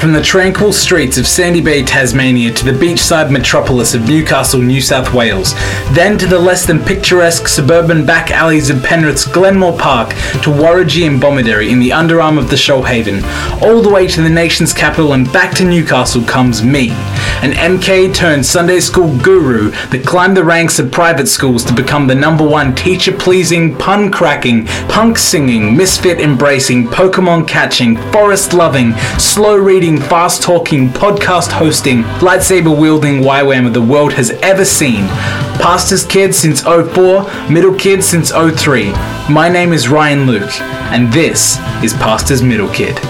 From the tranquil streets of Sandy Bay, Tasmania, to the beachside metropolis of Newcastle, New South Wales, then to the less than picturesque suburban back alleys of Penrith's Glenmore Park, to Warragee and Bomaderry in the underarm of the Shoalhaven, all the way to the nation's capital and back to Newcastle comes me, an MK turned Sunday school guru that climbed the ranks of private schools to become the #1 teacher-pleasing, pun-cracking, punk-singing, misfit-embracing, Pokemon-catching, forest-loving, slow-reading, fast-talking, podcast-hosting, lightsaber-wielding YWAMer the world has ever seen. Pastor's kid since 04, middle kid since 03. My name is Ryan Luke, and this is Pastor's Middle Kid.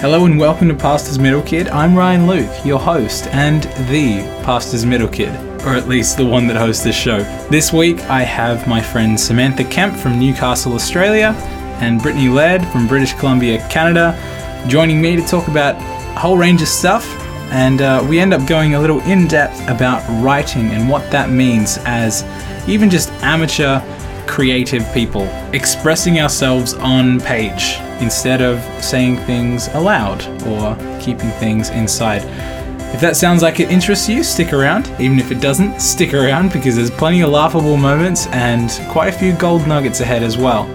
Hello and welcome to Pastor's Middle Kid. I'm Ryan Luke, your host and the Pastor's Middle Kid, or at least the one that hosts this show. This week I have my friend Samantha Kemp from Newcastle, Australia, and Brittany Laird from British Columbia, Canada, joining me to talk about a whole range of stuff, and we end up going a little in-depth about writing and what that means as even just amateur creative people, expressing ourselves on page instead of saying things aloud or keeping things inside. If that sounds like it interests you, stick around. Even if it doesn't, stick around, because there's plenty of laughable moments and quite a few gold nuggets ahead as well.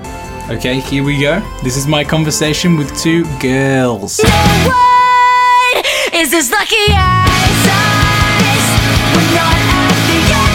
Okay, here we go. This is my conversation with two girls. No way is this lucky eyes. We're not at the end.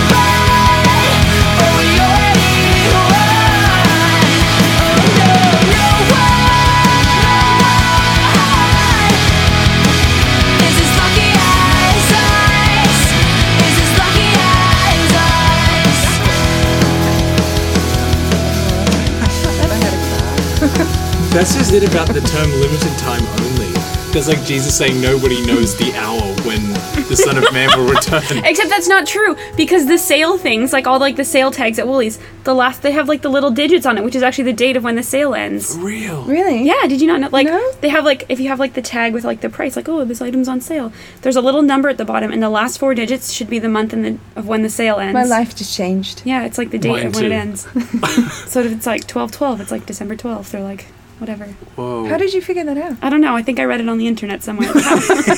That's just it about the term limited time only. That's like Jesus saying nobody knows the hour when the Son of Man will return. Except that's not true, because the sale things, like all like the sale tags at Woolies, they have like the little digits on it, which is actually the date of when the sale ends. For real? Really? Yeah, did you not know? Like, no? They have like, if you have like the tag with like the price, like, oh, this item's on sale, there's a little number at the bottom, and the last four digits should be the month and of when the sale ends. My life just changed. Yeah, it's like the date of when it ends. So if it's like 12/12, it's like December 12th, they're like... whatever. Whoa. How did you figure that out? I don't know. I think I read it on the internet somewhere. But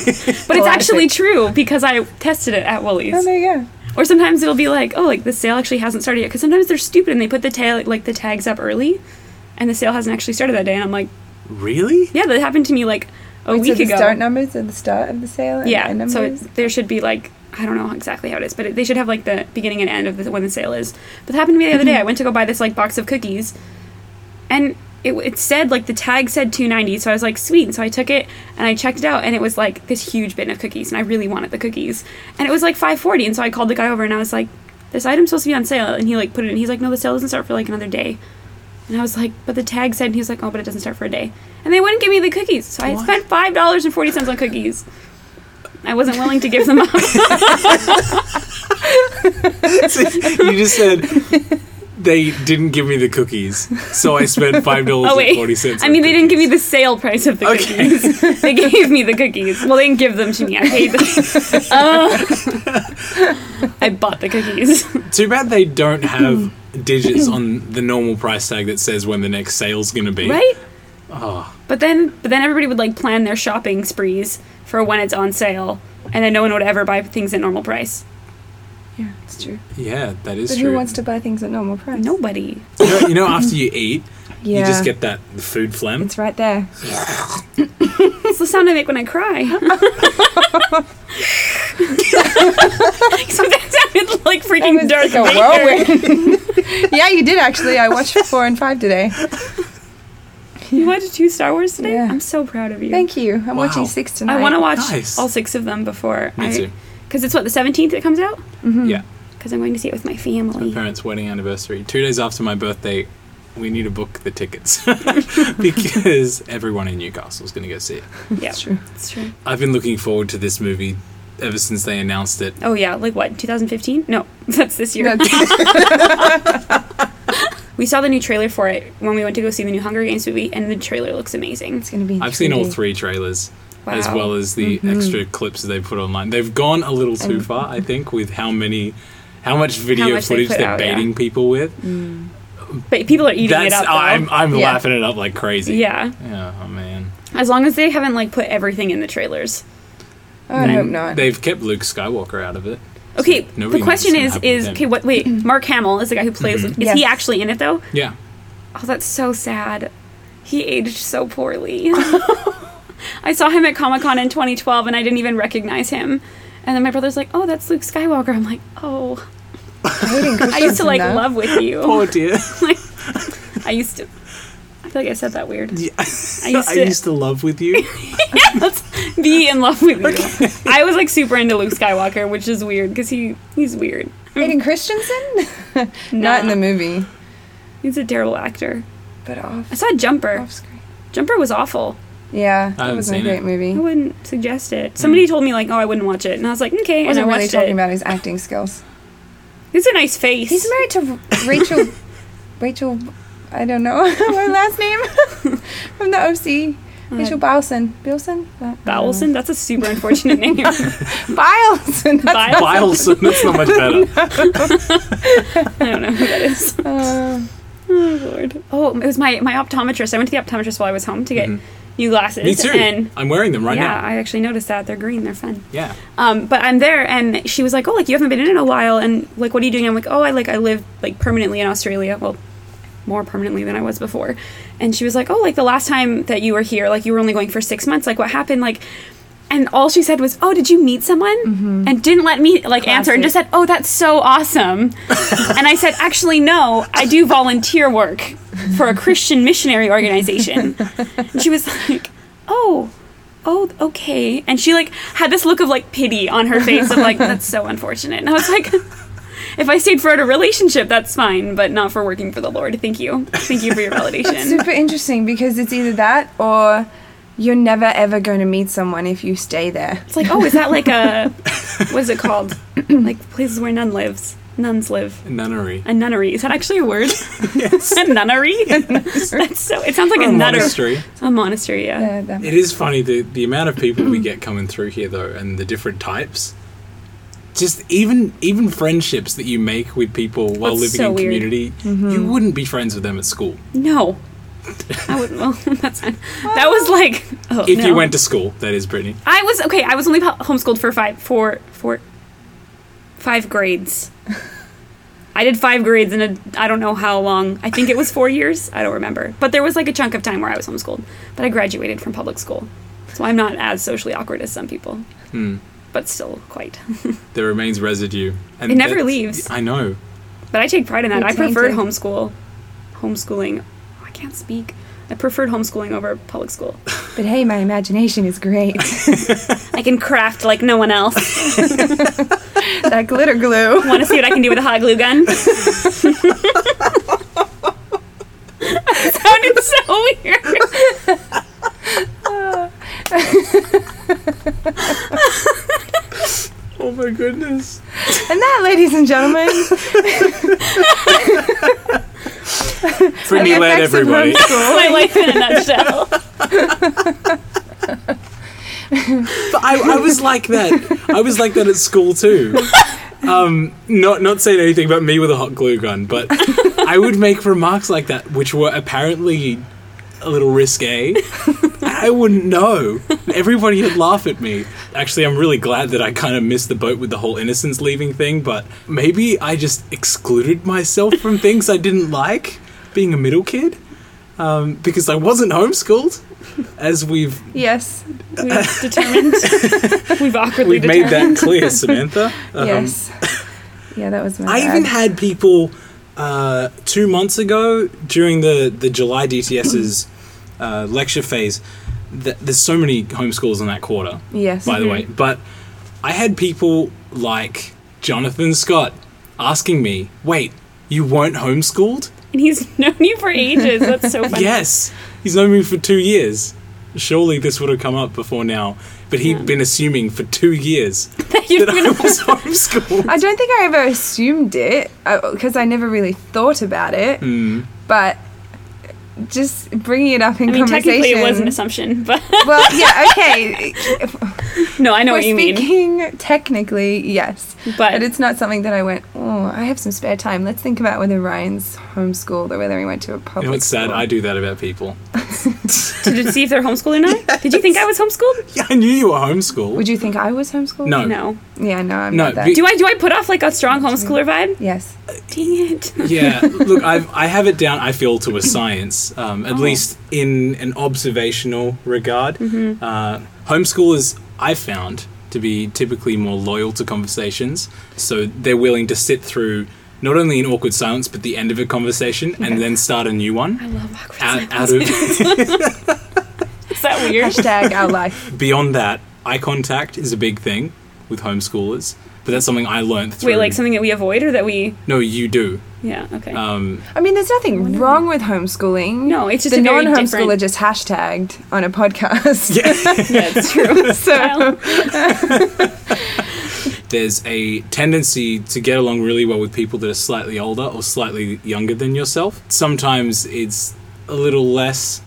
it's actually true, because I tested it at Woolies. Oh, there you go. Or sometimes it'll be like, oh, like the sale actually hasn't started yet, because sometimes they're stupid and they put the tags up early, and the sale hasn't actually started that day, and I'm like, really? Yeah, that happened to me like a week ago. So the start numbers at the start of the sale? And yeah. So there should be like, I don't know exactly how it is, but they should have like the beginning and end of when the sale is. But it happened to me the other day. I went to go buy this like box of cookies, and it said, like, the tag said $2.90, so I was like, sweet. And so I took it, and I checked it out, and it was, like, this huge bin of cookies, and I really wanted the cookies. And it was, like, $5.40, and so I called the guy over, and I was like, this item's supposed to be on sale. And he, like, put it in. He's like, no, the sale doesn't start for, like, another day. And I was like, but the tag said, and he was like, oh, but it doesn't start for a day. And they wouldn't give me the cookies, so I spent $5.40 on cookies. I wasn't willing to give them up. So you just said... they didn't give me the cookies, so I spent $5.40 on cookies. They didn't give me the sale price of the cookies. They gave me the cookies. Well, they didn't give them to me. I paid them. I bought the cookies. Too bad they don't have digits on the normal price tag that says when the next sale's going to be. Right? Oh. But then everybody would, like, plan their shopping sprees for when it's on sale, and then no one would ever buy things at normal price. Yeah, it's true. Yeah, that is true. But who wants to buy things at normal price? Nobody. You know after you eat, you just get the food phlegm. It's right there. It's the sound I make when I cry. So that sounded like freaking Darth Vader. Whirlwind. Yeah, you did actually. I watched 4 and 5 today. You watched 2 Star Wars today? Yeah. I'm so proud of you. Thank you. I'm watching 6 tonight. I want to watch all 6 of them before Me too. Because it's, the 17th it comes out? Mm-hmm. Yeah. Because I'm going to see it with my family. It's my parents' wedding anniversary. 2 days after my birthday, we need to book the tickets because everyone in Newcastle is going to go see it. Yeah, it's true. It's true. I've been looking forward to this movie ever since they announced it. Oh, yeah. Like what, 2015? No, that's this year. We saw the new trailer for it when we went to go see the new Hunger Games movie, and the trailer looks amazing. It's going to be intriguing. I've seen all three trailers. Wow. As well as the extra clips they put online. They've gone a little too far, I think, with how much video footage they're baiting people with. Mm. But people are eating it up. I'm laughing it up like crazy. Yeah. Yeah. Oh man. As long as they haven't like put everything in the trailers. Oh, I hope not. They've kept Luke Skywalker out of it. Okay. So the question is okay? What? Wait, Mark Hamill is the guy who plays. Mm-hmm. Is he actually in it though? Yeah. Oh, that's so sad. He aged so poorly. I saw him at Comic-Con in 2012, and I didn't even recognize him. And then my brother's like, oh, that's Luke Skywalker. I'm like, oh. I used to, like, love with you. Poor dear. Like, I used to... I feel like I said that weird. Yeah. I used to love with you? Yes, be in love with you. Okay. I was, like, super into Luke Skywalker, which is weird, because he's weird. Hayden Christensen? Not in the movie. He's a terrible actor. But off. I saw Jumper. Off screen. Jumper was awful. Yeah, that wasn't a great movie. I wouldn't suggest it. Somebody told me, like, oh, I wouldn't watch it. And I was like, okay, and I watched it. I wasn't really talking about his acting skills. He's a nice face. He's married to Rachel, I don't know her last name, from the OC. Rachel Bileson. Bileson? Bileson? That's a super unfortunate name. Bileson. Bileson. That's not much better. No. I don't know who that is. Oh, Lord. Oh, it was my optometrist. I went to the optometrist while I was home to get... Mm-hmm. New glasses. Me too. And I'm wearing them right now. Yeah, I actually noticed that. They're green. They're fun. Yeah. But I'm there, and she was like, oh, like, you haven't been in a while, and, like, what are you doing? I'm like, oh, I live, like, permanently in Australia. Well, more permanently than I was before. And she was like, oh, like, the last time that you were here, like, you were only going for 6 months. Like, what happened? Like, and all she said was, oh, did you meet someone? Mm-hmm. And didn't let me, like, answer, and just said, oh, that's so awesome. And I said, actually, no, I do volunteer work for a Christian missionary organization. And she was like, oh, okay. And she, like, had this look of, like, pity on her face of, like, that's so unfortunate. And I was like... If I stayed for a relationship, that's fine, but not for working for the Lord. Thank you. Thank you for your validation. That's super interesting, because it's either that or... You're never, ever going to meet someone if you stay there. It's like, oh, is that like a... What is it called? Like, places where nuns live. A nunnery. A nunnery. Is that actually a word? Yes. A nunnery? Yes. That's so... It sounds like a nunnery. Monastery. A monastery, yeah. It is funny, the amount of people we get coming through here, though, and the different types. Just even friendships that you make with people while living in community, mm-hmm. You wouldn't be friends with them at school. No. I wouldn't. Well, that's fine. That was like. Oh, if you went to school, that is, Brittany. I was only homeschooled for five grades. I did 5 grades in I don't know how long. I think it was 4 years. I don't remember. But there was like a chunk of time where I was homeschooled. But I graduated from public school, so I'm not as socially awkward as some people. Hmm. But still, quite. There remains residue. And it never leaves. I know. But I take pride in that. I preferred homeschooling. Can't speak. I preferred homeschooling over public school. But hey, my imagination is great. I can craft like no one else. That glitter glue. Want to see what I can do with a hot glue gun? That sounded so weird. Oh my goodness. And that, ladies and gentlemen... Brittany Laird, everybody. My life in a nutshell. But I was like that. I was like that at school too. Not saying anything about me with a hot glue gun, but I would make remarks like that, which were apparently a little risque. I wouldn't know. Everybody would laugh at me. Actually, I'm really glad that I kind of missed the boat with the whole innocence leaving thing, but maybe I just excluded myself from things I didn't like, being a middle kid, because I wasn't homeschooled, as we've... Yes, we've determined. We've awkwardly determined. We've made that clear, Samantha. Yes. Yeah, that was my bad. I even had people 2 months ago during the July DTS's lecture phase. There's so many homeschools in that quarter, yes, by the way. But I had people like Jonathan Scott asking me, wait, you weren't homeschooled? And he's known you for ages. That's so funny. Yes. He's known me for 2 years. Surely this would have come up before now. But he'd been assuming for 2 years that I was homeschooled. I don't think I ever assumed it, because I never really thought about it. Mm. But just bringing it up in conversation... technically it was an assumption, but... Well, yeah, okay. No, I know what you mean. Speaking technically, yes. But it's not something that I went, oh, I have some spare time. Let's think about whether Ryan's homeschooled or whether he went to a public school. You know what's sad? I do that about people. To see if they're homeschooled or not? Yes. Did you think I was homeschooled? Yeah, I knew you were homeschooled. Would you think I was homeschooled? No. Yeah, no, I'm not that. Do I put off, like, a strong homeschooler vibe? Yes. Dang it. Yeah, look, I have it down, I feel, to a science, at least in an observational regard. Mm-hmm. Homeschoolers, I found, to be typically more loyal to conversations, so they're willing to sit through not only an awkward silence, but the end of a conversation, and then start a new one. I love awkward silence. Is that weird? Hashtag our life. Beyond that, eye contact is a big thing with homeschoolers, but that's something I learned through... Wait, like something that we avoid or that we... No, you do. Yeah, okay. I mean, there's nothing wrong with homeschooling. No, it's just the non-homeschooler just hashtagged on a podcast. Yeah, yeah, it's true. So there's a tendency to get along really well with people that are slightly older or slightly younger than yourself. Sometimes it's a little less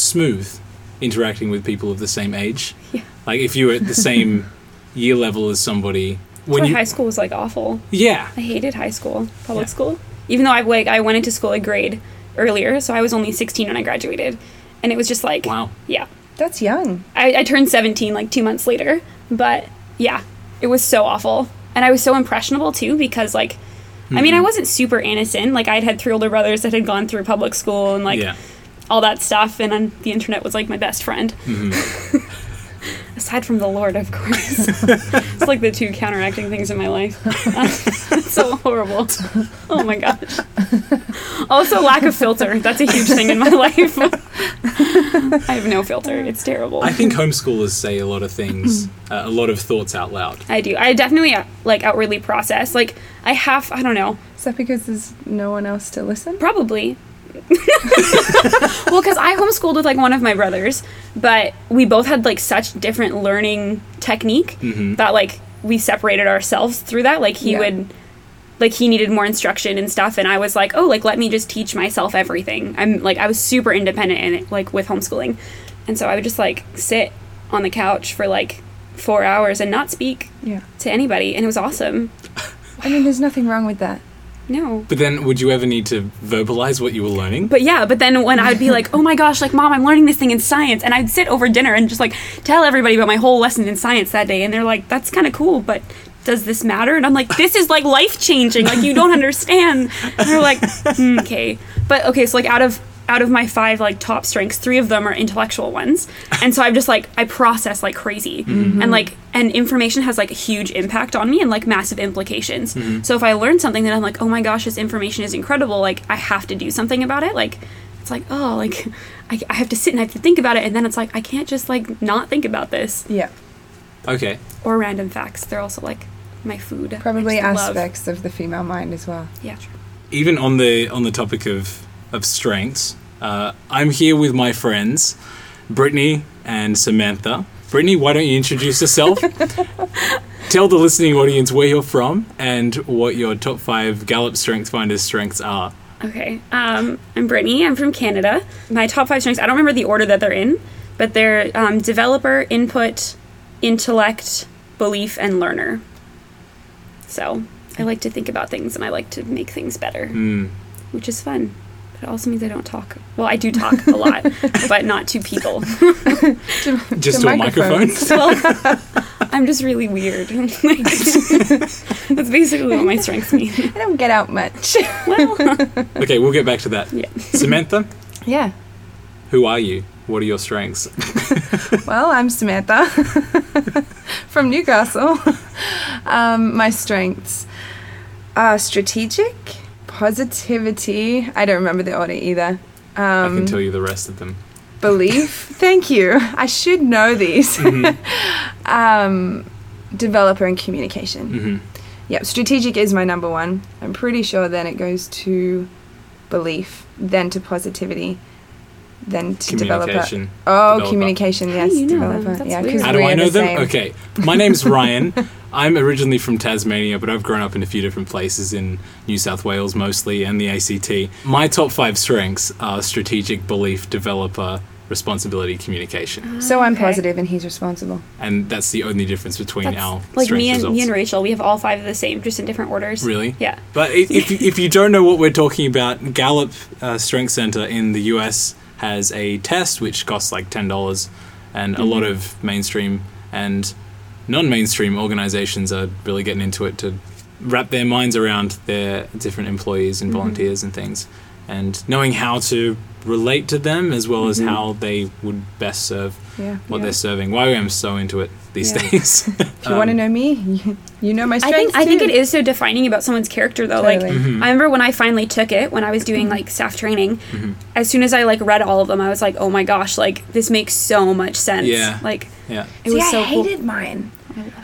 smooth interacting with people of the same age. Yeah. Like if you were at the same year level as somebody. When high school was like awful. Yeah, I hated high school, public school. Even though I went into school a grade earlier, so I was only 16 when I graduated, and it was just like, wow, yeah, that's young. I turned 17 like 2 months later, but yeah, it was so awful, and I was so impressionable too because like, I mean, I wasn't super innocent. Like I'd had three older brothers that had gone through public school and like all that stuff, and the internet was like my best friend. Mm-hmm. Aside from the Lord, of course. It's like the two counteracting things in my life. It's so horrible. Oh my gosh. Also, lack of filter. That's a huge thing in my life. I have no filter. It's terrible. I think homeschoolers say a lot of things, a lot of thoughts out loud. I do. I definitely like outwardly process. Like I don't know. Is that because there's no one else to listen? Probably. Well, because I homeschooled with like one of my brothers, but we both had like such different learning technique that like we separated ourselves through that. Like he would, like he needed more instruction and stuff, and I was like, oh, like let me just teach myself everything. I'm like I was super independent in it, like with homeschooling, and so I would just like sit on the couch for like 4 hours and not speak to anybody, and it was awesome. I mean, there's nothing wrong with that. No. But then would you ever need to verbalize what you were learning? But then when I'd be like, oh my gosh, like Mom, I'm learning this thing in science, and I'd sit over dinner and just like tell everybody about my whole lesson in science that day, and they're like, that's kind of cool, but does this matter? And I'm like, this is like life-changing, like you don't understand. And they're like, okay. But okay, so like out of my five like top strengths, three of them are intellectual ones. And so I'm just like, I process like crazy. Mm-hmm. And like, and information has like a huge impact on me and like massive implications. Mm-hmm. So if I learn something that I'm like, oh my gosh, this information is incredible, like I have to do something about it. Like, it's like, oh, like I have to sit and I have to think about it. And then it's like, I can't just like not think about this. Yeah. Okay. Or random facts. They're also like my food. Probably aspects of the female mind as well. Yeah. True. Even on the topic of strengths, I'm here with my friends, Brittany and Samantha. Brittany, why don't you introduce yourself? Tell the listening audience where you're from and what your top 5 Gallup StrengthsFinder strengths are. Okay, I'm Brittany. I'm from Canada. My top 5 strengths, I don't remember the order that they're in, but they're developer, input, intellect, belief, and learner. So I like to think about things and I like to make things better, which is fun. It also means I don't talk. Well, I do talk a lot, but not to people. Just to a microphone? Well, I'm just really weird. That's basically what my strengths mean. I don't get out much. Well. Okay, we'll get back to that. Yeah. Samantha? Yeah. Who are you? What are your strengths? Well, I'm Samantha from Newcastle. My strengths are strategic, positivity. I don't remember the order either. I can tell you the rest of them. Belief. Thank you. I should know these. Mm-hmm. Developer and communication. Mm-hmm. Yep. Strategic is my number one. I'm pretty sure then it goes to belief, then to positivity, then to communication. Developer. Oh, developer. Communication, yes. Hey, you know developer. Yeah, because how do I know them? Same. Okay. My name's Ryan. I'm originally from Tasmania, but I've grown up in a few different places in New South Wales mostly and the ACT. My top 5 strengths are strategic, belief, developer, responsibility, communication. So I'm positive and he's responsible. And that's the only difference between our strengths. Like me and Rachel, we have all 5 of the same, just in different orders. Really? Yeah. But if you don't know what we're talking about, Gallup Strength Center in the US has a test which costs like $10, and a lot of mainstream and non-mainstream organizations are really getting into it to wrap their minds around their different employees and volunteers and things, and knowing how to relate to them as well as how they would best serve what they're serving. YWAM's so into it these days. If you want to know me, you know my strengths. I think it is so defining about someone's character though. Totally. Like I remember when I finally took it, when I was doing like staff training, as soon as I like read all of them, I was like, oh my gosh, like this makes so much sense. Yeah. Like it was so cool. I hated mine.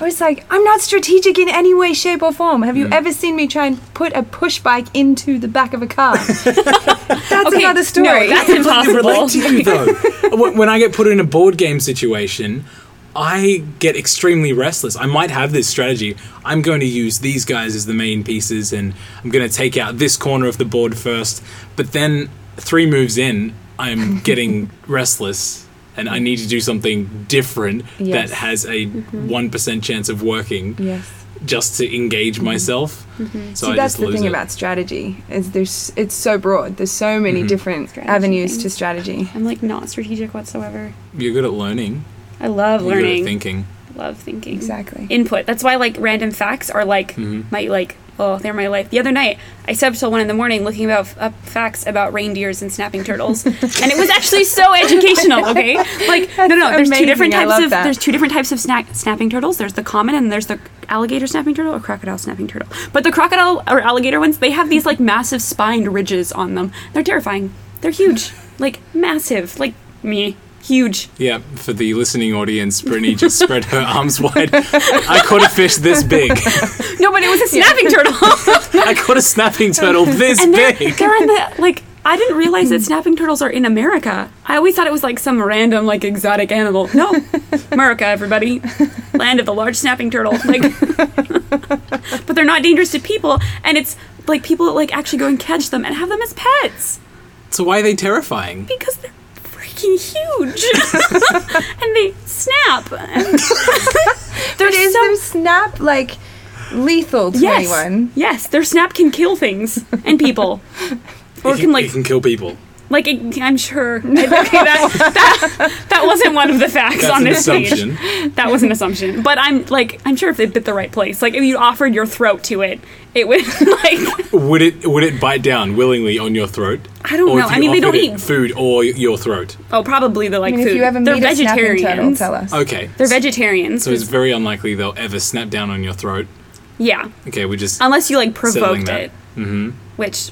I was like, I'm not strategic in any way, shape, or form. Have you ever seen me try and put a push bike into the back of a car? That's another story. No, that's impossible. Relate to you, though. When I get put in a board game situation, I get extremely restless. I might have this strategy. I'm going to use these guys as the main pieces, and I'm going to take out this corner of the board first. But then 3 moves in, I'm getting restless. And I need to do something different that has a 1% chance of working just to engage myself. So I that's just the thing about strategy, is it's so broad. There's so many different avenues to strategy. I'm like not strategic whatsoever. You're good at learning. I love learning. You're good at thinking. I love thinking. Exactly. Input. That's why like random facts are like my like, oh, they're my life. The other night, I slept till 1 a.m. looking up facts about reindeers and snapping turtles, and it was actually so educational. Okay, like no, there's amazing. There's 2 different types of snapping turtles. There's the common and there's the alligator snapping turtle or crocodile snapping turtle. But the crocodile or alligator ones, they have these like massive spined ridges on them. They're terrifying. They're huge, like massive, like me. Huge. Yeah, for the listening audience, Brittany just spread her arms wide. I caught a fish this big. No, but it was a snapping turtle. I caught a snapping turtle this big. They're in the, like, I didn't realize that snapping turtles are in America. I always thought it was like some random like exotic animal. No, America, everybody, land of the large snapping turtle. Like, but they're not dangerous to people, and it's like people like actually go and catch them and have them as pets. So why are they terrifying? Because they're huge and they snap. But is their snap like lethal to anyone? Yes, their snap can kill things and people. Or it can kill people. Like I'm sure. Okay, that wasn't one of the facts on this page. That was an assumption. But I'm sure if it bit the right place, like if you offered your throat to it, it would like. Would it bite down willingly on your throat? I don't know. I mean, they don't eat food or your throat. Oh, probably they like food. If you ever they're vegetarians. Turtle, tell us. Okay, they're vegetarians. So it's very unlikely they'll ever snap down on your throat. Yeah. Okay, we just unless you like provoked it, which.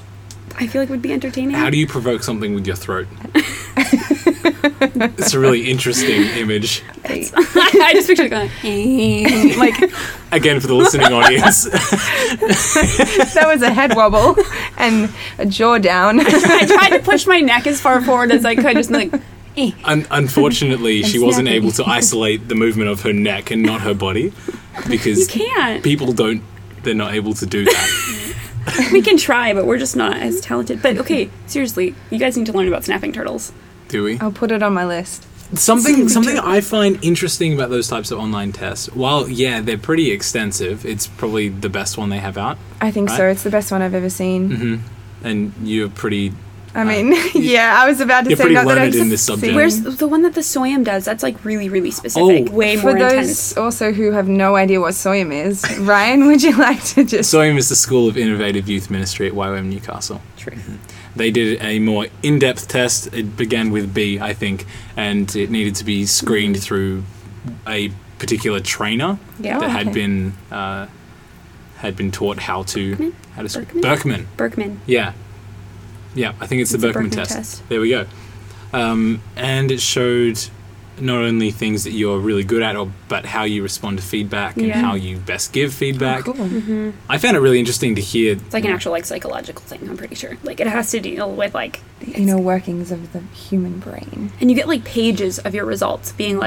I feel like it would be entertaining. How do you provoke something with your throat? It's a really interesting image. I just pictured it going like. Again, for the listening audience. That was a head wobble and a jaw down. I tried to push my neck as far forward as I could, just like. Unfortunately, she wasn't able to isolate the movement of her neck and not her body, because you can't. People don't. They're not able to do that. We can try, but we're just not as talented. But okay, seriously, you guys need to learn about snapping turtles. Do we? I'll put it on my list. Something I find interesting about those types of online tests, while, yeah, they're pretty extensive, it's probably the best one they have out. I think so. It's the best one I've ever seen. Mm-hmm. And you're pretty... I mean, yeah, I was about to say not that I'm in this subject. Where's the one that the Soyam does? That's like really, really specific. Oh, way more intense. For those also who have no idea what Soyam is, Ryan, would you like to just... Soyam is the School of Innovative Youth Ministry at YWAM Newcastle. True. Mm-hmm. They did a more in-depth test. It began with B, I think, and it needed to be screened through a particular trainer that had been taught how to Berkman? Berkman. Yeah. Yeah, I think it's the Berkman test. There we go. And it showed not only things that you're really good at, but how you respond to feedback and how you best give feedback. Oh, cool. Mm-hmm. I found it really interesting to hear. It's like an actual psychological thing, I'm pretty sure. Like it has to deal with the inner workings of the human brain. And you get pages of your results being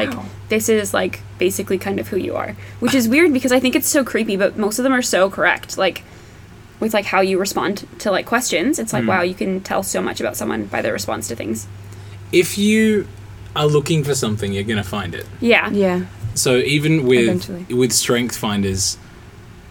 this is basically kind of who you are, which is weird because I think it's so creepy, but most of them are so correct. With how you respond to questions, it's wow, you can tell so much about someone by their response to things. If you are looking for something, you're going to find it. Yeah. Yeah. So even with strength finders,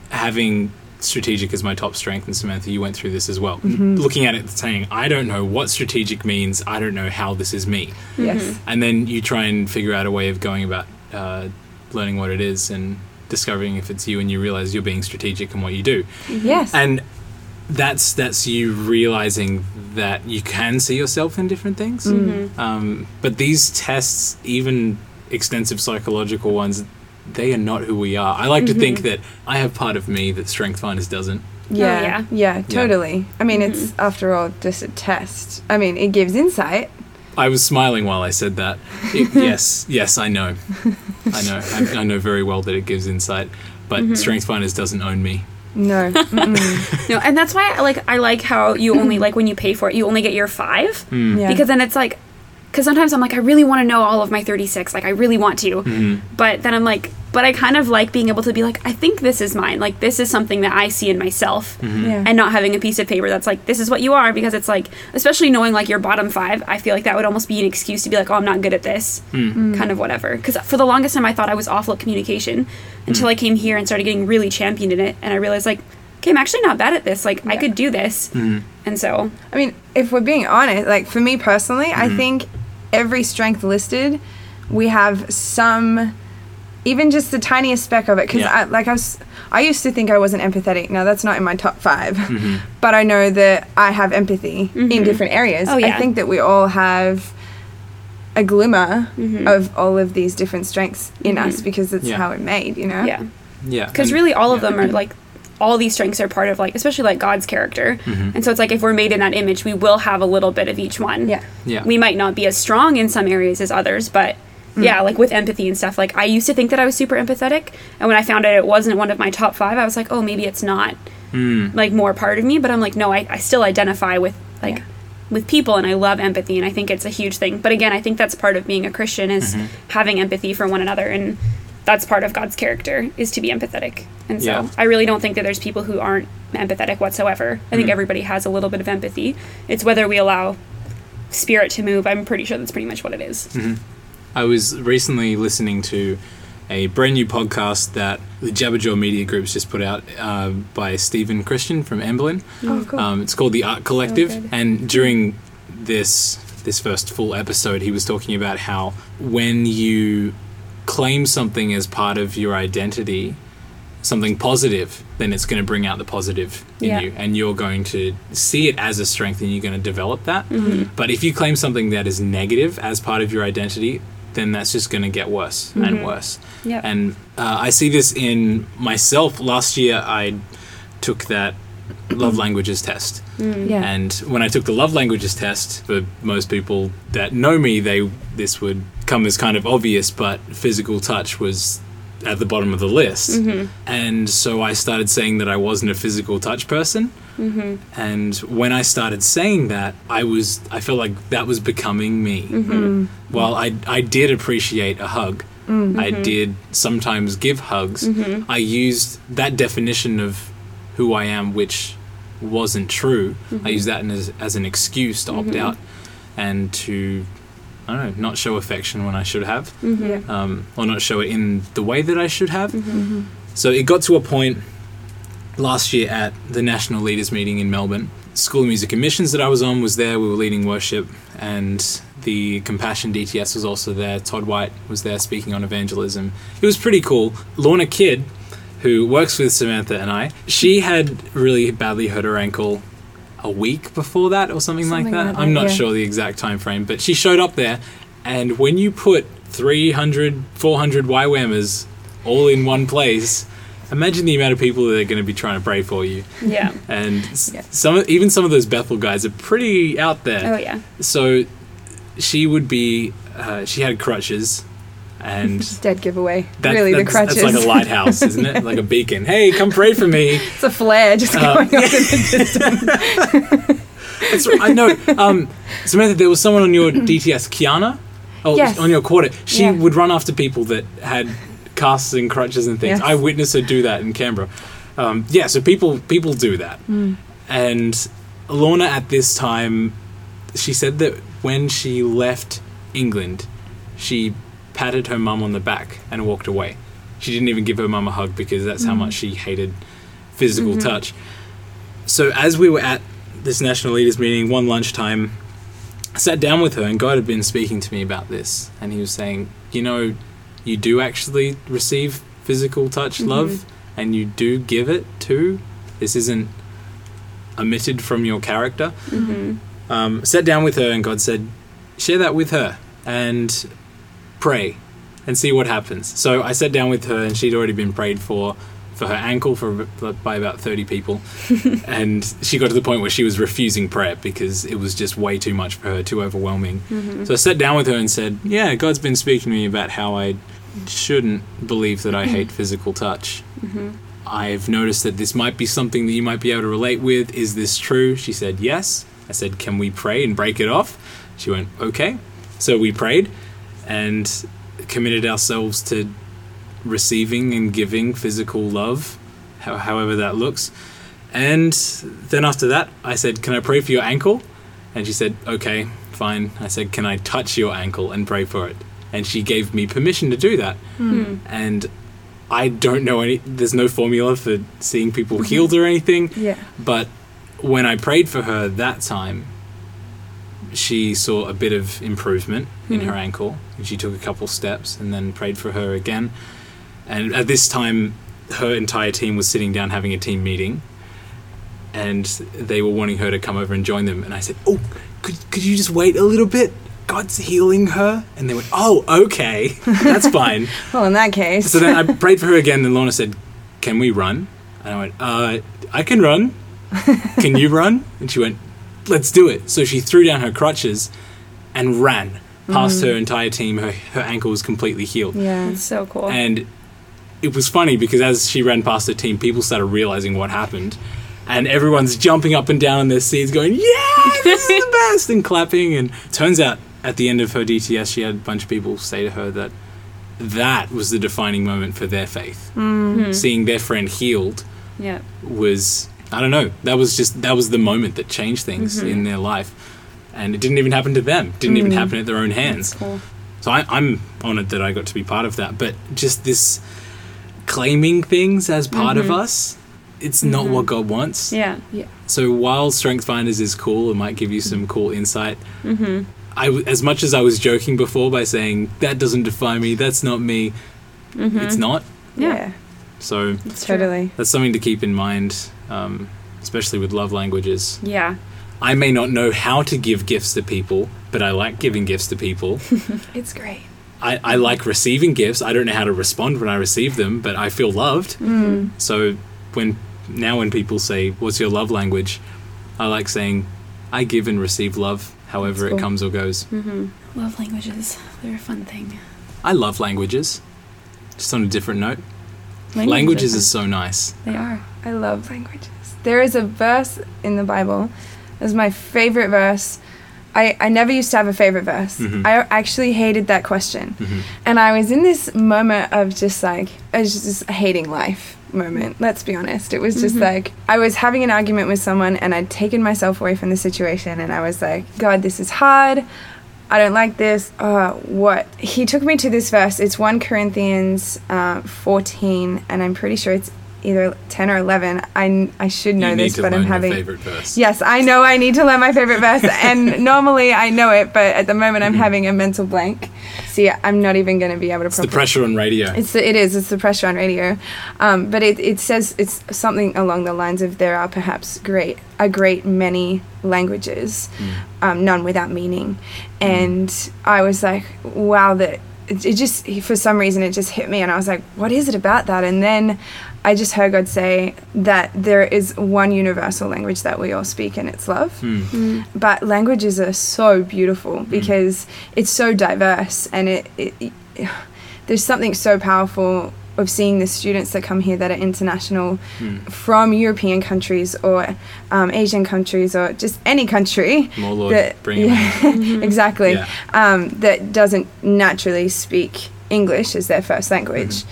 having strategic as my top strength, and Samantha, you went through this as well, looking at it saying, I don't know what strategic means, I don't know how this is me. Yes. Mm-hmm. And then you try and figure out a way of going about learning what it is and discovering if it's you, and you realise you're being strategic in what you do. Yes. And that's you realising that you can see yourself in different things. Mm-hmm. But these tests, even extensive psychological ones, they are not who we are. I like to think that I have part of me that StrengthsFinders doesn't. Yeah. Yeah, totally. I mean, it's, after all, just a test. I mean, it gives insight. I was smiling while I said that. Yes, I know. I know very well that it gives insight, but StrengthsFinders doesn't own me. No. No, and that's why I like how you only, when you pay for it, you only get your 5. Mm. Yeah. Because then it's because sometimes I'm I really want to know all of my 36. I really want to. Mm. But then I'm but I kind of like being able to be I think this is mine. This is something that I see in myself. Mm-hmm. Yeah. And not having a piece of paper that's this is what you are. Because it's especially knowing your bottom 5, I feel that would almost be an excuse to be oh, I'm not good at this. Mm. Kind of whatever. Because for the longest time, I thought I was awful at communication until I came here and started getting really championed in it. And I realized, okay, I'm actually not bad at this. I could do this. Mm. And so, I mean, if we're being honest, for me personally, I think every strength listed, we have some, even just the tiniest speck of it. Because I used to think I wasn't empathetic. Now that's not in my top 5, but I know that I have empathy in different areas. Oh, yeah. I think that we all have a glimmer of all of these different strengths in us, because it's how we're made, you know? Yeah. Yeah. Because really all of them are all these strengths are part of especially God's character. Mm-hmm. And so it's if we're made in that image, we will have a little bit of each one. Yeah. Yeah. We might not be as strong in some areas as others, but with empathy and stuff, I used to think that I was super empathetic, and when I found out it wasn't one of my top 5, I was oh, maybe it's not more part of me, but I'm no, I still identify with with people, and I love empathy, and I think it's a huge thing. But again, I think that's part of being a Christian is having empathy for one another, and that's part of God's character is to be empathetic. And so I really don't think that there's people who aren't empathetic whatsoever. I think everybody has a little bit of empathy. It's whether we allow spirit to move. I'm pretty sure that's pretty much what it is. Mm-hmm. I was recently listening to a brand new podcast that the Jabberjaw Media Group's just put out by Stephen Christian from Emberlin. Oh, cool. It's called The Art Collective. Oh, and during this first full episode, he was talking about how when you claim something as part of your identity, something positive, then it's going to bring out the positive in you, and you're going to see it as a strength, and you're going to develop that. But if you claim something that is negative as part of your identity, then that's just going to get worse and worse. Yep. And I see this in myself. Last year I took that love languages test. And when I took the love languages test, for most people that know me, this would come as kind of obvious, but physical touch was at the bottom of the list. And so I started saying that I wasn't a physical touch person. And when I started saying that, I felt like that was becoming me. While I did appreciate a hug, I did sometimes give hugs, I used that definition of who I am, which wasn't true. I used that as an excuse to opt out and to, I don't know, not show affection when I should have, or not show it in the way that I should have. So it got to a point last year at the National Leaders Meeting in Melbourne. School of Music and Missions that I was on was there. We were leading worship, and the Compassion DTS was also there. Todd White was there speaking on evangelism. It was pretty cool. Lorna Kidd, who works with Samantha and I, she had really badly hurt her ankle a week before that or something like that. I'm not sure the exact time frame, but she showed up there, and when you put 300, 400 YWAMers all in one place, imagine the amount of people that are going to be trying to pray for you. Yeah. And some of those Bethel guys are pretty out there. Oh, yeah. So she would be she had crutches. And dead giveaway. That's the crutches. That's like a lighthouse, isn't it? Like a beacon. Hey, come pray for me. It's a flare just going off in the distance. That's right. I know. Samantha, there was someone on your DTS, Kiana, on your quarter. She would run after people that had casts and crutches and things. Yes. I witnessed her do that in Canberra. So people do that. Mm. And Lorna, at this time, she said that when she left England, she patted her mum on the back and walked away. She didn't even give her mum a hug because that's how much she hated physical touch. So as we were at this National Leaders meeting one lunchtime, I sat down with her, and God had been speaking to me about this, and he was saying, you know, you do actually receive physical touch love, and you do give it too. This isn't omitted from your character. Sat down with her, and God said, share that with her and pray and see what happens. So I sat down with her, and she'd already been prayed for her ankle by about 30 people. And she got to the point where she was refusing prayer because it was just way too much for her, too overwhelming. So I sat down with her and said, yeah, God's been speaking to me about how I shouldn't believe that I hate physical touch. I've noticed that this might be something that you might be able to relate with. Is this true? She said, yes. I said, can we pray and break it off? She went, okay. So we prayed and committed ourselves to receiving and giving physical love, however that looks. And then after that, I said, can I pray for your ankle? And she said, okay, fine. I said, can I touch your ankle and pray for it? And she gave me permission to do that. And I don't know there's no formula for seeing people healed or anything. But when I prayed for her that time, she saw a bit of improvement in her ankle, and she took a couple steps and then prayed for her again. And at this time, her entire team was sitting down having a team meeting, and they were wanting her to come over and join them. And I said, oh, could you just wait a little bit? God's healing her. And they went, oh, okay, that's fine. Well, in that case. So then I prayed for her again, and Lorna said, can we run? And I went, I can run. Can you run? And she went, let's do it. So she threw down her crutches and ran past her entire team. Her ankle was completely healed. Yeah, it's so cool. And it was funny because as she ran past her team, people started realizing what happened, and everyone's jumping up and down in their seats going, yeah, this is the best, and clapping. And turns out at the end of her DTS, she had a bunch of people say to her that was the defining moment for their faith. Seeing their friend healed was... I don't know. That was the moment that changed things in their life. And it didn't even happen to them. It didn't even happen at their own hands. Cool. So I'm honoured that I got to be part of that. But just this claiming things as part of us, it's not what God wants. Yeah. So while StrengthsFinders is cool, it might give you some cool insight. As much as I was joking before by saying, that doesn't define me, that's not me, it's not. Yeah. So that's something to keep in mind. Especially with love languages. Yeah. I may not know how to give gifts to people, but I like giving gifts to people. It's great. I like receiving gifts. I don't know how to respond when I receive them, but I feel loved. So when people say, what's your love language? I like saying, I give and receive love, however it comes or goes. Love languages, they're a fun thing. I love languages. Just on a different note. Languages are so nice. They are. I love languages. There is a verse in the Bible. It's my favorite verse. I never used to have a favorite verse. I actually hated that question. And I was in this moment of just hating life moment. Let's be honest. It was just I was having an argument with someone, and I'd taken myself away from the situation, and I was like, God, this is hard. I don't like this. He took me to this verse. It's 1 Corinthians 14, and I'm pretty sure it's either 10 or 11. I should know this, but I'm having... You need to learn your favorite verse. Yes, I know I need to learn my favorite verse, and normally I know it, but at the moment I'm having a mental blank. See, I'm not even going to be able to... It's the pressure on radio. It's the pressure on radio. But it says it's something along the lines of there are perhaps a great many languages, none without meaning. And I was like, wow, that it just, for some reason, it just hit me, and I was like, what is it about that? And then I just heard God say that there is one universal language that we all speak, and it's love. Mm. Mm. But languages are so beautiful because it's so diverse, and there's something so powerful of seeing the students that come here that are international from European countries or Asian countries or just any country. More Lord, bring them in. Exactly. Yeah. That doesn't naturally speak English as their first language.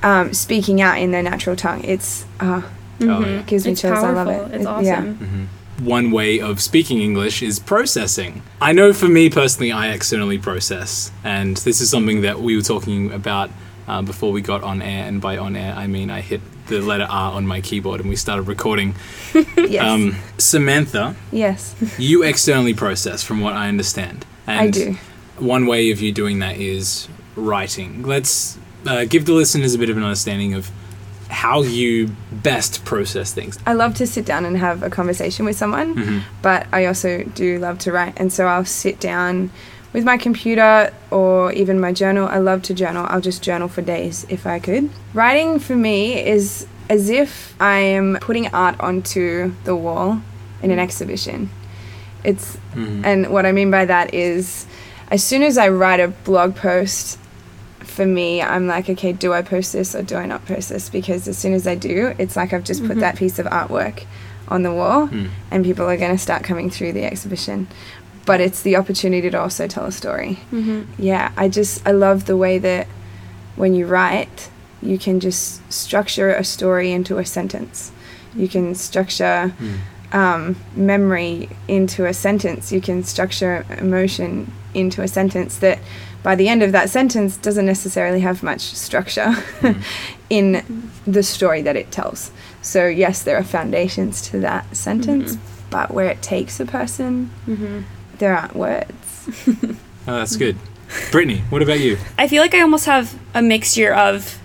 Mm-hmm. Speaking out in their natural tongue. It's gives me chills. Powerful. I love it. It's awesome. Yeah. Mm-hmm. One way of speaking English is processing. I know for me personally, I externally process. And this is something that we were talking about before we got on air, and by on air I mean I hit the letter R on my keyboard and we started recording. Yes. Samantha. Yes. You externally process, from what I understand. And I do. One way of you doing that is writing. Let's give the listeners a bit of an understanding of how you best process things. I love to sit down and have a conversation with someone, but I also do love to write, and so I'll sit down with my computer or even my journal. I love to journal. I'll just journal for days if I could. Writing for me is as if I am putting art onto the wall in an exhibition. It's and what I mean by that is, as soon as I write a blog post, for me, I'm like, okay, do I post this or do I not post this? Because as soon as I do, it's like I've just put that piece of artwork on the wall and people are going to start coming through the exhibition. But it's the opportunity to also tell a story. Mm-hmm. Yeah, I love the way that when you write, you can just structure a story into a sentence. You can structure memory into a sentence. You can structure emotion into a sentence that by the end of that sentence doesn't necessarily have much structure in the story that it tells. So yes, there are foundations to that sentence, but where it takes a person, there aren't words. Oh, that's good. Brittany, what about you? I feel like I almost have a mixture of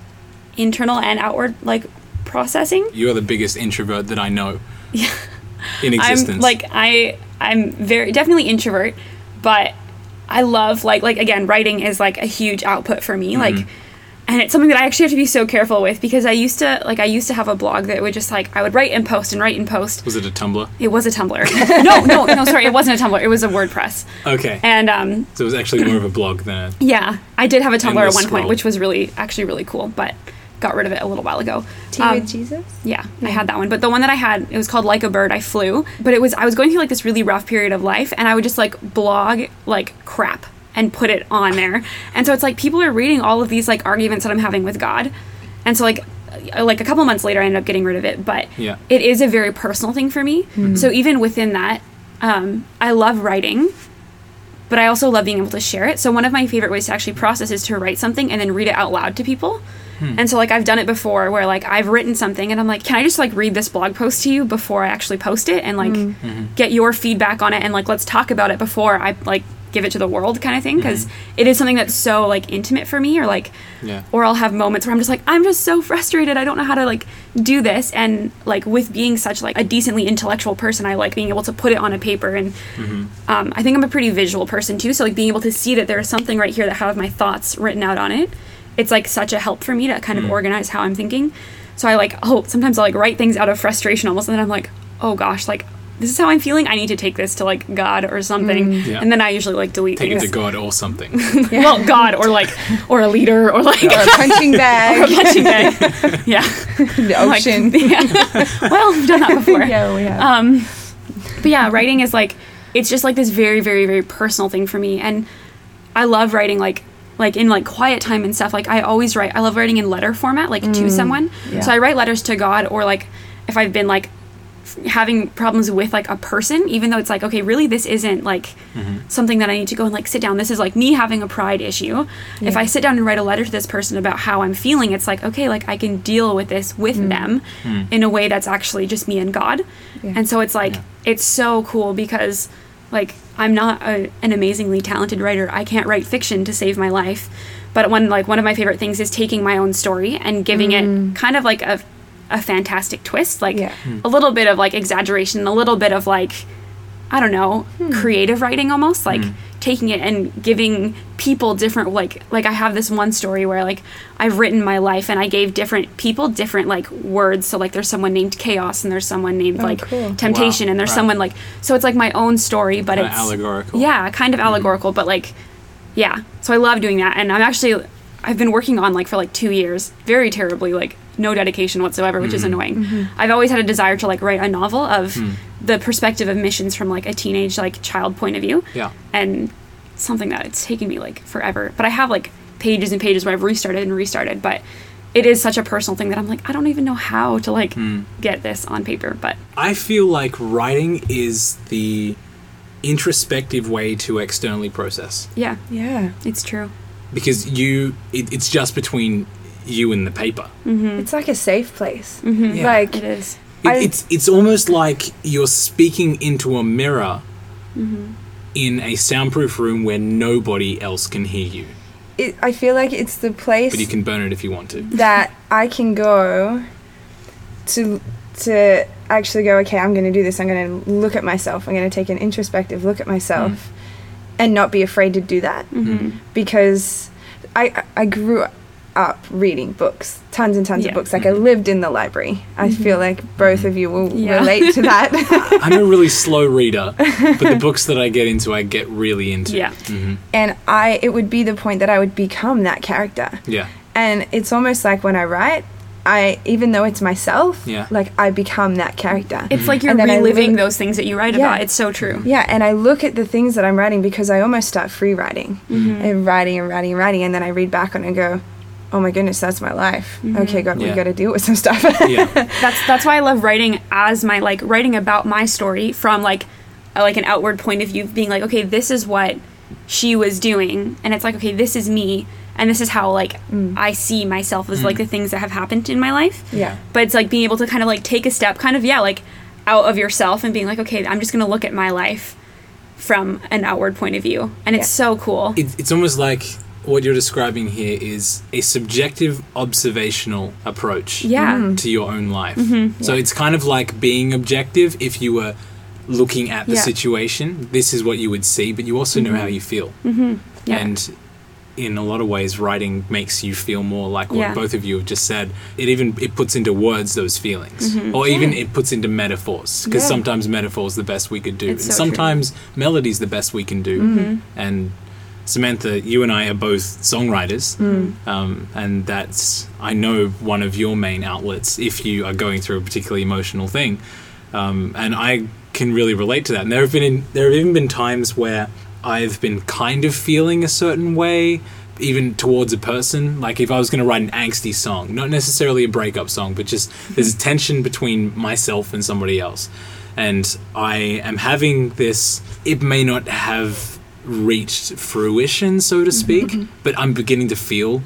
internal and outward, like, processing. You are the biggest introvert that I know in existence. I'm very definitely introvert, but I love, like again, writing is, like, a huge output for me, like, and it's something that I actually have to be so careful with, because I used to have a blog that would just, like, I would write and post and write and post. Was it a Tumblr? It was a Tumblr. No, sorry, it wasn't a Tumblr. It was a WordPress. Okay. And so it was actually more of a blog than. Yeah, I did have a Tumblr at one point, which was really cool, but got rid of it a little while ago. Tea with Jesus? Yeah, I had that one. But the one that I had, it was called Like a Bird, I Flew. But I was going through, like, this really rough period of life, and I would just, like, blog, like, crap and put it on there. And so it's like people are reading all of these, like, arguments that I'm having with God. And so, like a couple months later, I ended up getting rid of it. But it is a very personal thing for me. Mm-hmm. So even within that, I love writing, but I also love being able to share it. So one of my favorite ways to actually process is to write something and then read it out loud to people. And so, like, I've done it before where, like, I've written something and I'm like, can I just, like, read this blog post to you before I actually post it, and, like, get your feedback on it, and, like, let's talk about it before I, like, give it to the world kind of thing, because it is something that's so, like, intimate for me, or, like, or I'll have moments where I'm just like, I'm just so frustrated, I don't know how to, like, do this, and, like, with being such, like, a decently intellectual person, I like being able to put it on a paper, and I think I'm a pretty visual person too, so, like, being able to see that there is something right here that have my thoughts written out on it, it's, like, such a help for me to kind of organize how I'm thinking. So I, like, sometimes I'll, like, write things out of frustration almost, and then I'm like, oh gosh, like, this is how I'm feeling, I need to take this to, like, God or something. And then I usually, like, delete things. Take it to God or something. Well, God or, like, or a leader or, like... Or a punching bag. The ocean. Like, well, we've done that before. Yeah, we have. But yeah, writing is, like, it's just, like, this very, very, very personal thing for me, and I love writing, like, in, like, quiet time and stuff. Like, I always write. I love writing in letter format, like, to someone. Yeah. So I write letters to God, or, like, if I've been, like, having problems with, like, a person, even though it's like, okay, really this isn't, like, something that I need to go and, like, sit down. This is, like, me having a pride issue. Yeah. If I sit down and write a letter to this person about how I'm feeling, it's like, okay, like, I can deal with this with them in a way that's actually just me and God. Yeah. And so it's like, it's so cool because, like, I'm not an amazingly talented writer. I can't write fiction to save my life. But one of my favorite things is taking my own story and giving it kind of like a fantastic twist, like a little bit of, like, exaggeration, a little bit of, like, I don't know, creative writing almost, like, taking it and giving people different, like I have this one story where, like, I've written my life and I gave different people different, like, words. So, like, there's someone named Chaos and there's someone named, Temptation. Wow. And there's someone, like, so it's, like, my own story, but kind it's... allegorical. Yeah, kind of allegorical, but, like, yeah. So I love doing that. And I'm actually... I've been working on, like, for, like, 2 years, very terribly, like, no dedication whatsoever, which is annoying. I've always had a desire to, like, write a novel of the perspective of missions from, like, a teenage, like, child point of view. Yeah. And something that it's taken me, like, forever. But I have, like, pages and pages where I've restarted and restarted, but it is such a personal thing that I'm like, I don't even know how to, like, get this on paper, but... I feel like writing is the introspective way to externally process. Yeah. Yeah. It's true. Because it's just between you and the paper. It's like a safe place. Yeah. Like it is. It's almost like you're speaking into a mirror in a soundproof room where nobody else can hear you. I feel like it's the place. But you can burn it if you want to. That I can go to actually go, okay, I'm going to do this. I'm going to look at myself. I'm going to take an introspective look at myself. And not be afraid to do that. Because I grew up reading books, tons and tons of books. Like, I lived in the library. I feel like both of you will relate to that. I'm a really slow reader, but the books that I get into, I get really into. Yeah. And it would be the point that I would become that character. Yeah. And it's almost like when I write, even though it's myself, like, I become that character. It's like you're reliving those things that you write about. It's so true. Yeah, and I look at the things that I'm writing because I almost start free writing and writing and writing and writing, and then I read back on it and go, oh my goodness, that's my life. Okay, God, we got to deal with some stuff. That's why I love writing as my, like, writing about my story from, like an outward point of view, being like, okay, this is what she was doing, and it's like, okay, this is me. And this is how, like, I see myself as, like, the things that have happened in my life. Yeah. But it's, like, being able to kind of, like, take a step kind of, like, out of yourself and being like, okay, I'm just going to look at my life from an outward point of view. And it's so cool. It's almost like what you're describing here is a subjective observational approach to your own life. So it's kind of like being objective if you were looking at the situation. This is what you would see, but you also know how you feel. And... in a lot of ways, writing makes you feel more like what both of you have just said. It puts into words those feelings. Or even it puts into metaphors. Because sometimes metaphor's the best we could do. It's and so sometimes true. Melody's the best we can do. And Samantha, you and I are both songwriters. And that's, I know, one of your main outlets if you are going through a particularly emotional thing. And I can really relate to that. And there have even been times where I've been kind of feeling a certain way, even towards a person. Like, if I was going to write an angsty song, not necessarily a breakup song, but just there's a tension between myself and somebody else. And I am having this, it may not have reached fruition, so to speak, but I'm beginning to feel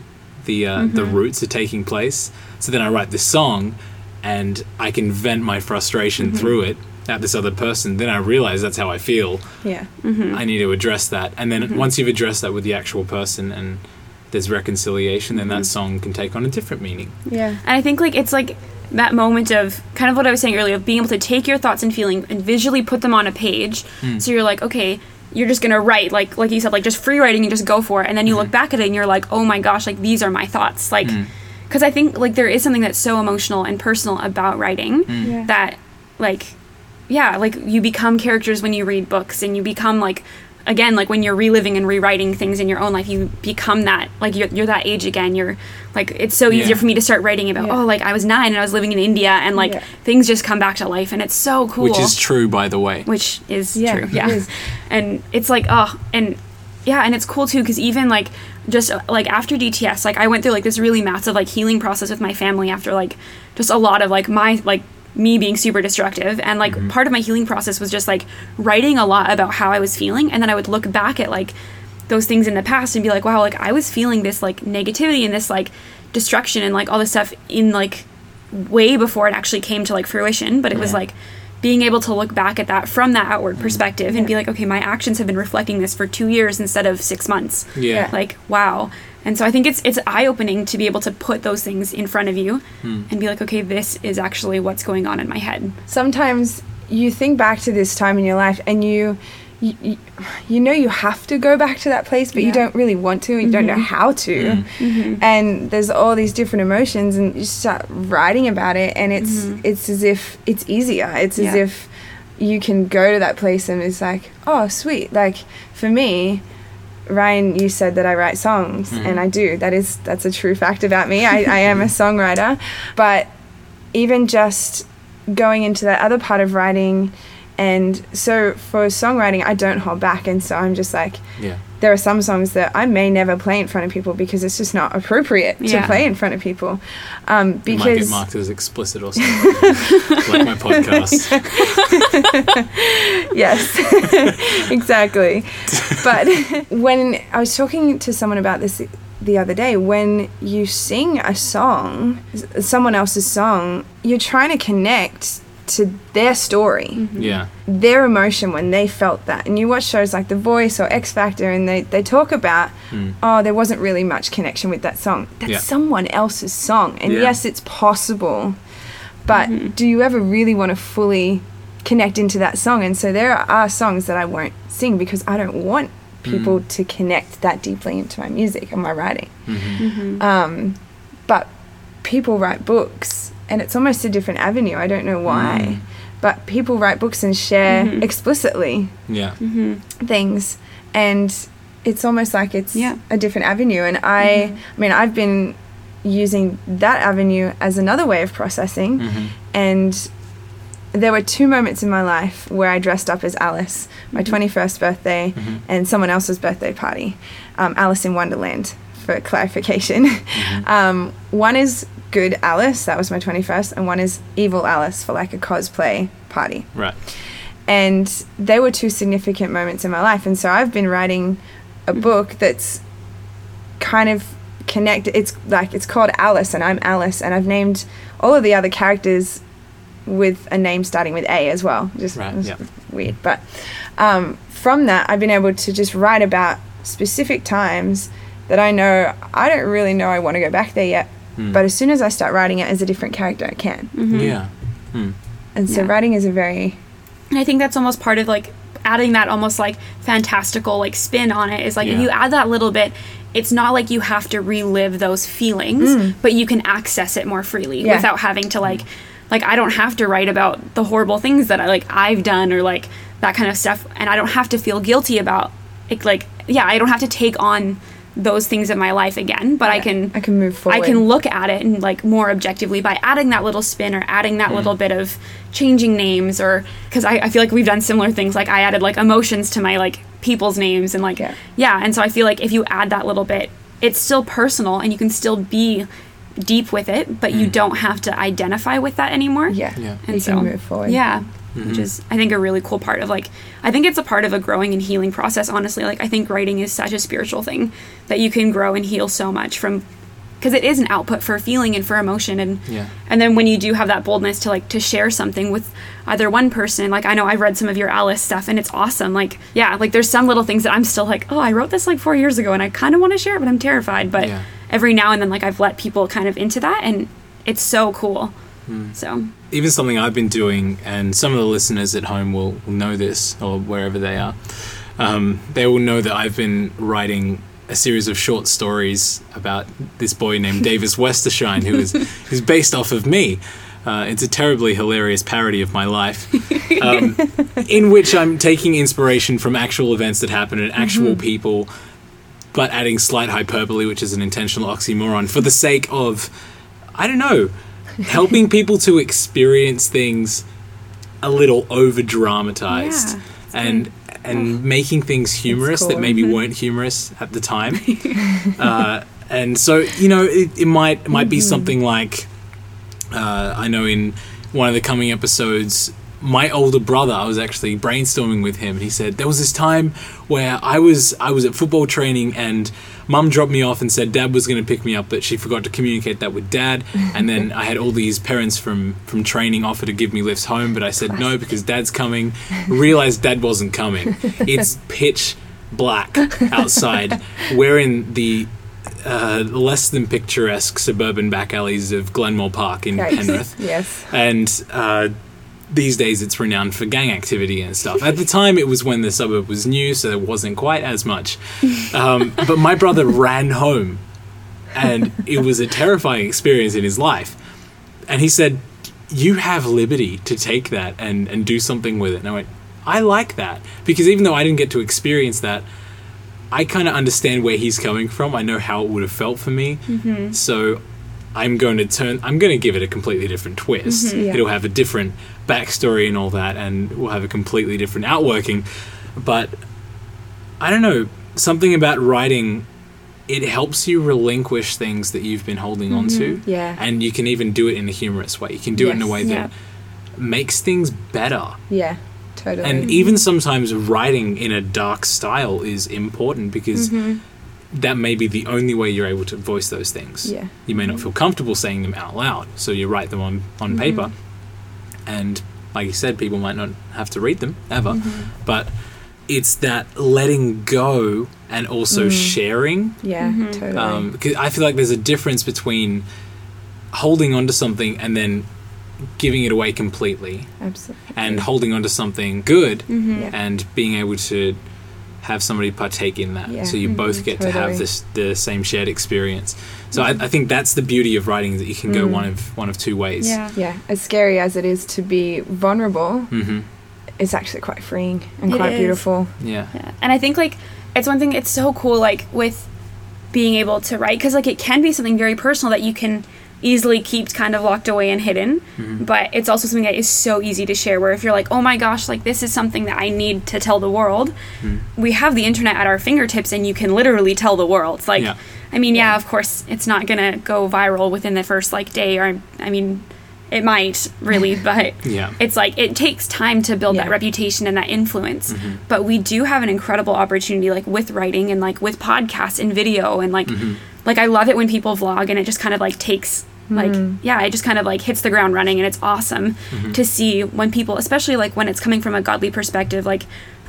the roots are taking place. So then I write this song and I can vent my frustration through it at this other person. Then I realize that's how I feel. Yeah. I need to address that. And then once you've addressed that with the actual person and there's reconciliation, then that song can take on a different meaning. Yeah. And I think, like, it's like that moment of kind of what I was saying earlier, of being able to take your thoughts and feeling and visually put them on a page. So you're like, okay, you're just going to write, like you said, like, just free writing and just go for it. And then you look back at it and you're like, oh my gosh, like, these are my thoughts. Like, because I think, like, there is something that's so emotional and personal about writing that, like... yeah, like, you become characters when you read books, and you become, like, again, like, when you're reliving and rewriting things in your own life, you become that, like, you're that age again. You're, like, it's so easier for me to start writing about, oh, like, I was 9 and I was living in India, and, like, things just come back to life, and it's so cool. Which is true, by the way. Which is true, yeah. It is. And it's, like, oh, and, yeah, and it's cool, too, because even, like, just, like, after DTS, like, I went through, like, this really massive, like, healing process with my family after, like, just a lot of, like, my, like, me being super destructive, and, like, part of my healing process was just, like, writing a lot about how I was feeling, and then I would look back at, like, those things in the past and be like, wow, like, I was feeling this, like, negativity and this, like, destruction and, like, all this stuff in, like, way before it actually came to, like, fruition, but it was, like, being able to look back at that from that outward perspective and be like, okay, my actions have been reflecting this for 2 years instead of 6 months. Yeah. Like, wow. And so I think it's eye-opening to be able to put those things in front of you and be like, okay, this is actually what's going on in my head. Sometimes you think back to this time in your life and you you know you have to go back to that place, but you don't really want to, and you don't know how to. And there's all these different emotions, and you start writing about it, and it's as if it's easier. It's as if you can go to that place, and it's like, oh, sweet. Like, for me, Ryan, you said that I write songs, and I do. That's a true fact about me. I am a songwriter. But even just going into that other part of writing, and so for songwriting, I don't hold back, and so I'm just like, there are some songs that I may never play in front of people because it's just not appropriate to play in front of people. Because it might get marked as explicit or something, like my podcast. Yes, exactly. But when I was talking to someone about this the other day, when you sing a song, someone else's song, you're trying to connect to their story, their emotion when they felt that. And you watch shows like The Voice or X Factor, and they talk about, oh, there wasn't really much connection with that song. That's someone else's song. And yes, it's possible, but do you ever really want to fully connect into that song? And so there are songs that I won't sing because I don't want people to connect that deeply into my music and my writing. But people write books, and it's almost a different avenue. I don't know why, but people write books and share explicitly things, and it's almost like it's a different avenue. And I mean, I've been using that avenue as another way of processing, and there were two moments in my life where I dressed up as Alice, my 21st birthday and someone else's birthday party, Alice in Wonderland, for clarification. One is Good Alice, that was my 21st, and one is Evil Alice, for like a cosplay party. Right. And they were two significant moments in my life, and so I've been writing a book that's kind of connected. It's called Alice, and I'm Alice, and I've named all of the other characters with a name starting with A as well. Just weird. But from that, I've been able to just write about specific times that I know I don't really know I want to go back there yet, but as soon as I start writing it as a different character, I can. And so writing is a very... I think that's almost part of, like, adding that almost, like, fantastical, like, spin on it is, like, if you add that little bit, it's not like you have to relive those feelings, but you can access it more freely without having to, like... Like, I don't have to write about the horrible things that, I've done or, like, that kind of stuff, and I don't have to feel guilty about, I don't have to take on those things in my life again, but I can move forward. I can look at it and more objectively by adding that little spin or adding that little bit of changing names, or because I feel like we've done similar things. Like, I added emotions to my people's names, and and so I feel like if you add that little bit, it's still personal and you can still be deep with it, but you don't have to identify with that anymore. And you can move forward. Which is, I think, a really cool part of, I think it's a part of a growing and healing process, honestly. I think writing is such a spiritual thing that you can grow and heal so much from, because it is an output for feeling and for emotion. And then when you do have that boldness to share something with either one person, I know I've read some of your Alice stuff, and it's awesome. There's some little things that I'm still oh, I wrote this 4 years ago, and I kind of want to share it, but I'm terrified. But every now and then, I've let people kind of into that, and it's so cool. So even something I've been doing, and some of the listeners at home will know this, or wherever they are, they will know that I've been writing a series of short stories about this boy named Davis Westershine, who's based off of me. It's a terribly hilarious parody of my life, in which I'm taking inspiration from actual events that happen and actual people, but adding slight hyperbole, which is an intentional oxymoron, for the sake of, I don't know, helping people to experience things a little over-dramatized and making things humorous that maybe weren't humorous at the time. And so, it might be something like, I know in one of the coming episodes, my older brother, I was actually brainstorming with him, and he said, there was this time where I was at football training, and Mum dropped me off and said Dad was going to pick me up, but she forgot to communicate that with Dad. And then I had all these parents from training offer to give me lifts home, but I said no because Dad's coming. Realized Dad wasn't coming. It's pitch black outside. We're in the less than picturesque suburban back alleys of Glenmore Park in Penrith. Yes. And these days it's renowned for gang activity and stuff. At the time, it was when the suburb was new, so there wasn't quite as much. But my brother ran home, and it was a terrifying experience in his life. And he said, you have liberty to take that and do something with it. And I went, I like that, because even though I didn't get to experience that, I kind of understand where he's coming from. I know how it would have felt for me. Mm-hmm. So I'm going to give it a completely different twist. Mm-hmm, yeah. It'll have a different backstory and all that, and we'll have a completely different outworking. But I don't know, something about writing, it helps you relinquish things that you've been holding mm-hmm. on to. Yeah. And you can even do it in a humorous way. You can do it in a way that makes things better. Yeah. Totally. And even sometimes writing in a dark style is important, because mm-hmm. that may be the only way you're able to voice those things. Yeah. You may not feel comfortable saying them out loud, so you write them on mm-hmm. paper. And like you said, people might not have to read them ever, mm-hmm. but it's that letting go and also sharing. Yeah, mm-hmm. totally. 'Cause I feel like there's a difference between holding on to something and then giving it away completely. Absolutely. And holding on to something good mm-hmm. yeah. and being able to have somebody partake in that. Yeah. So you both get to have the same shared experience. So I think that's the beauty of writing, that you can go one of two ways. Yeah. Yeah. As scary as it is to be vulnerable, mm-hmm. it's actually quite freeing and quite beautiful. Yeah. Yeah. And I think like it's one thing, it's so cool like with being able to write, because like it can be something very personal that you can easily keep kind of locked away and hidden, mm-hmm. but it's also something that is so easy to share, where if you're like, oh my gosh, like this is something that I need to tell the world, mm-hmm. we have the internet at our fingertips and you can literally tell the world. It's like, I mean, yeah, of course it's not gonna go viral within the first like day, or I mean it might really, but it's like it takes time to build that reputation and that influence, mm-hmm. but we do have an incredible opportunity like with writing and like with podcasts and video and like mm-hmm. like I love it when people vlog and it just kind of like takes like, yeah, it just kind of, like, hits the ground running, and it's awesome mm-hmm. to see when people, especially, like, when it's coming from a godly perspective, like,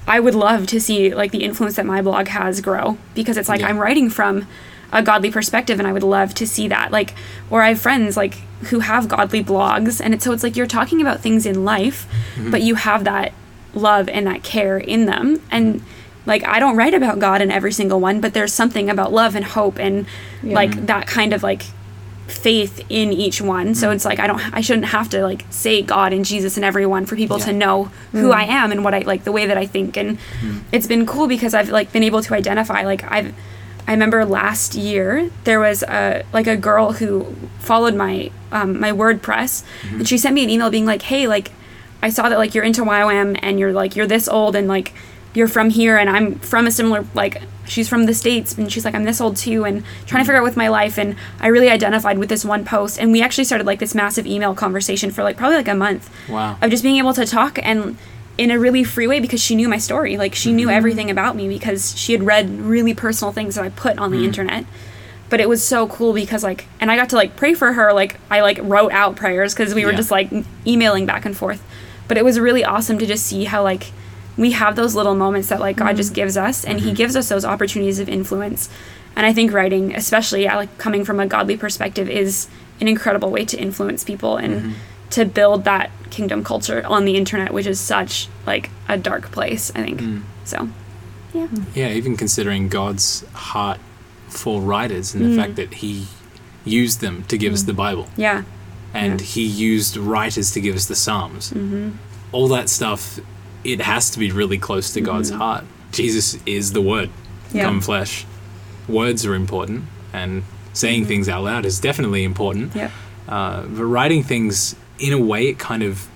I would love to see, like, the influence that my blog has grow, because it's, like, I'm writing from a godly perspective, and I would love to see that, like, or I have friends, like, who have godly blogs, and it's, so it's, like, you're talking about things in life, mm-hmm. but you have that love and that care in them, and like, I don't write about God in every single one, but there's something about love and hope and, like, that kind of, like, faith in each one. So it's like I shouldn't have to like say God and Jesus and everyone for people to know who I am and what I like, the way that I think. And it's been cool because I've like been able to identify, like I remember last year there was a girl who followed my my WordPress, mm-hmm. and she sent me an email being like, hey, like I saw that like you're into YWAM and you're like you're this old and like you're from here, and I'm from a similar, like, she's from the States, and she's like, I'm this old too, and trying to figure out with my life, and I really identified with this one post, and we actually started, like, this massive email conversation for, like, probably, like, a month. Wow. Of just being able to talk, and in a really free way, because she knew my story, like, she knew everything about me, because she had read really personal things that I put on the internet. But it was so cool because, like, and I got to, like, pray for her, like, I, like, wrote out prayers, because we were just, like, emailing back and forth. But it was really awesome to just see how, like, we have those little moments that, like, God just gives us, and he gives us those opportunities of influence. And I think writing, especially, like, coming from a godly perspective, is an incredible way to influence people and to build that kingdom culture on the internet, which is such, like, a dark place, I think. So, yeah. Yeah, even considering God's heart for writers and the fact that he used them to give us the Bible. Yeah. And he used writers to give us the Psalms. Mm-hmm. All that stuff, it has to be really close to God's heart. Jesus is the Word, come flesh. Words are important, and saying things out loud is definitely important. Yeah. But writing things, in a way, it kind of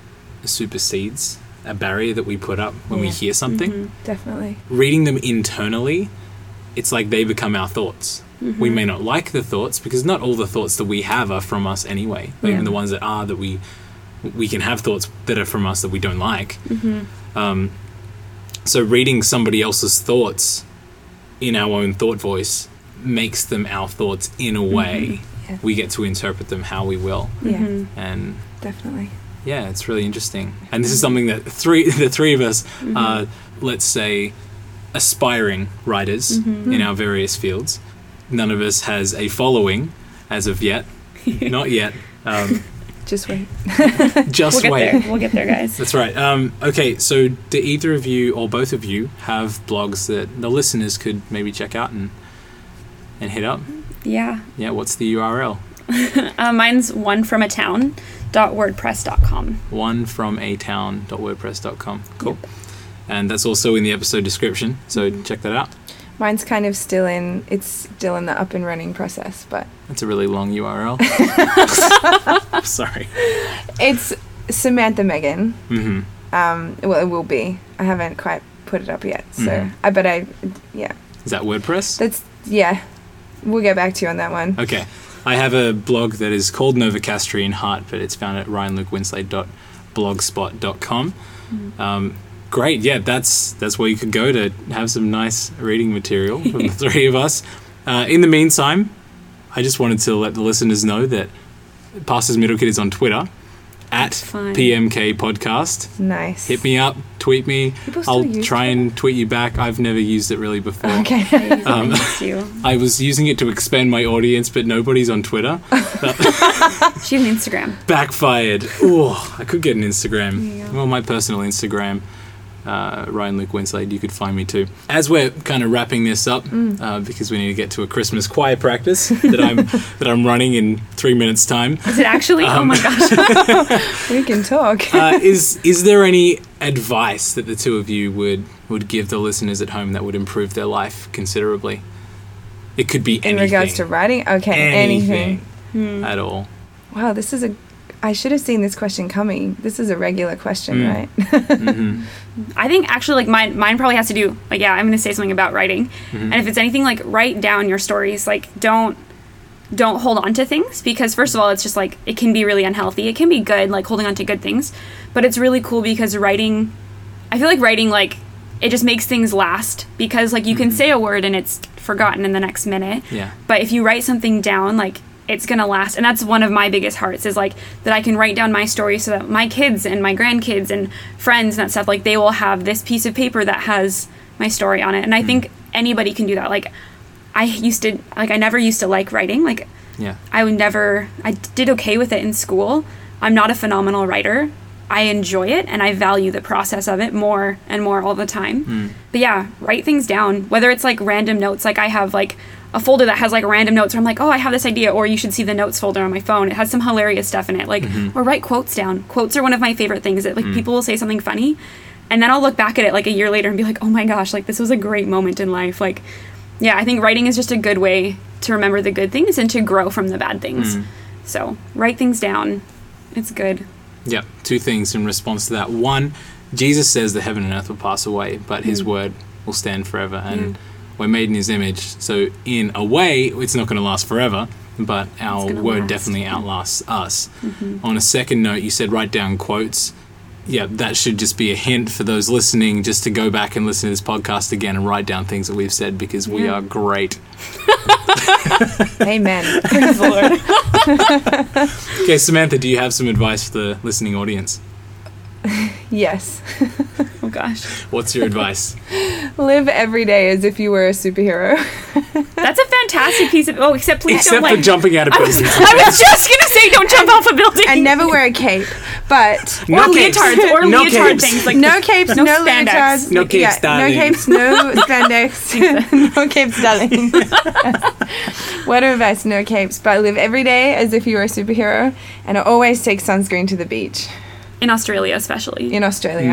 supersedes a barrier that we put up when we hear something. Mm-hmm. Definitely. Reading them internally, it's like they become our thoughts. Mm-hmm. We may not like the thoughts, because not all the thoughts that we have are from us anyway. Yeah. Even the ones that are, that we can have thoughts that are from us that we don't like. Mm-hmm. So reading somebody else's thoughts in our own thought voice makes them our thoughts in a way. Yeah. We get to interpret them how we will. Yeah. And definitely. Yeah, it's really interesting. And this is something that the three of us, let's say, aspiring writers in our various fields. None of us has a following as of yet. Not yet. Just wait. We'll get there, guys. That's right. Okay, so do either of you or both of you have blogs that the listeners could maybe check out and hit up? Yeah. Yeah, what's the URL? Mine's onefromatown.wordpress.com. onefromatown.wordpress.com. Cool. Yep. And that's also in the episode description, so check that out. Mine's kind of still in the up and running process, but... That's a really long URL. Sorry. It's Samantha Megan. Mm-hmm. Well, it will be. I haven't quite put it up yet, so... Mm-hmm. Yeah. Is that WordPress? Yeah. We'll get back to you on that one. Okay. I have a blog that is called Novocastrian Heart, but it's found at ryanlukewenslade.blogspot.com. Mm-hmm. Great, yeah, that's where you could go to have some nice reading material from the three of us. In the meantime, I just wanted to let the listeners know that Pastor's Middle Kid is on Twitter, at PMK Podcast. Nice. Hit me up, tweet me. I'll try and tweet you back. I've never used it really before. Okay. I was using it to expand my audience, but nobody's on Twitter. She has an Instagram. Backfired. Oh, I could get an Instagram. Yeah. Well, my personal Instagram. Ryan Luke Winslade, you could find me too. As we're kind of wrapping this up, because we need to get to a Christmas choir practice that I'm running in 3 minutes' time. Is it actually? Oh my gosh! We can talk. Is there any advice that the two of you would give the listeners at home that would improve their life considerably? It could be anything. In regards to writing, okay, anything at all. Wow, this is I should have seen this question coming. This is a regular question, right? Mm-hmm. I think actually like mine probably has to do like, yeah, I'm going to say something about writing. Mm-hmm. And if it's anything like write down your stories, like don't hold on to things, because first of all, it's just like, it can be really unhealthy. It can be good, like holding on to good things, but it's really cool because writing, I feel like writing, like it just makes things last, because like you can say a word and it's forgotten in the next minute. Yeah. But if you write something down, like it's going to last. And that's one of my biggest hearts is like that I can write down my story so that my kids and my grandkids and friends and that stuff, like they will have this piece of paper that has my story on it. And I think anybody can do that. Like I never used to like writing. Like yeah. I did okay with it in school. I'm not a phenomenal writer. I enjoy it and I value the process of it more and more all the time. But yeah, write things down, whether it's like random notes. Like I have like a folder that has like random notes where I'm like, oh, I have this idea, or you should see the notes folder on my phone. It has some hilarious stuff in it, like, or write quotes down. Quotes are one of my favorite things that like people will say something funny, and then I'll look back at it like a year later and be like, oh my gosh, like this was a great moment in life. Like, yeah, I think writing is just a good way to remember the good things and to grow from the bad things. So write things down. It's good. Yeah, two things in response to that. One, Jesus says that heaven and earth will pass away, but his word will stand forever. And we're made in his image, so in a way, it's not going to last forever, but our word definitely outlasts us. On a second note, you said write down quotes. Yeah, that should just be a hint for those listening just to go back and listen to this podcast again and write down things that we've said, because we are great. Amen. Praise the Lord. Okay, Samantha, do you have some advice for the listening audience? Yes. Oh gosh. What's your advice? Live every day as if you were a superhero. That's a fantastic piece of... Oh, except please don't like... Except for jumping out of buildings. I was just going to say don't jump off a building. And never wear a cape, but... No leotards, or no leotard capes. Things. Like no capes, no leotards. No capes, yeah, darling. No capes, no spandex. No capes, darling. Word of advice, no capes, but live every day as if you were a superhero, and always take sunscreen to the beach. In Australia, especially. In Australia.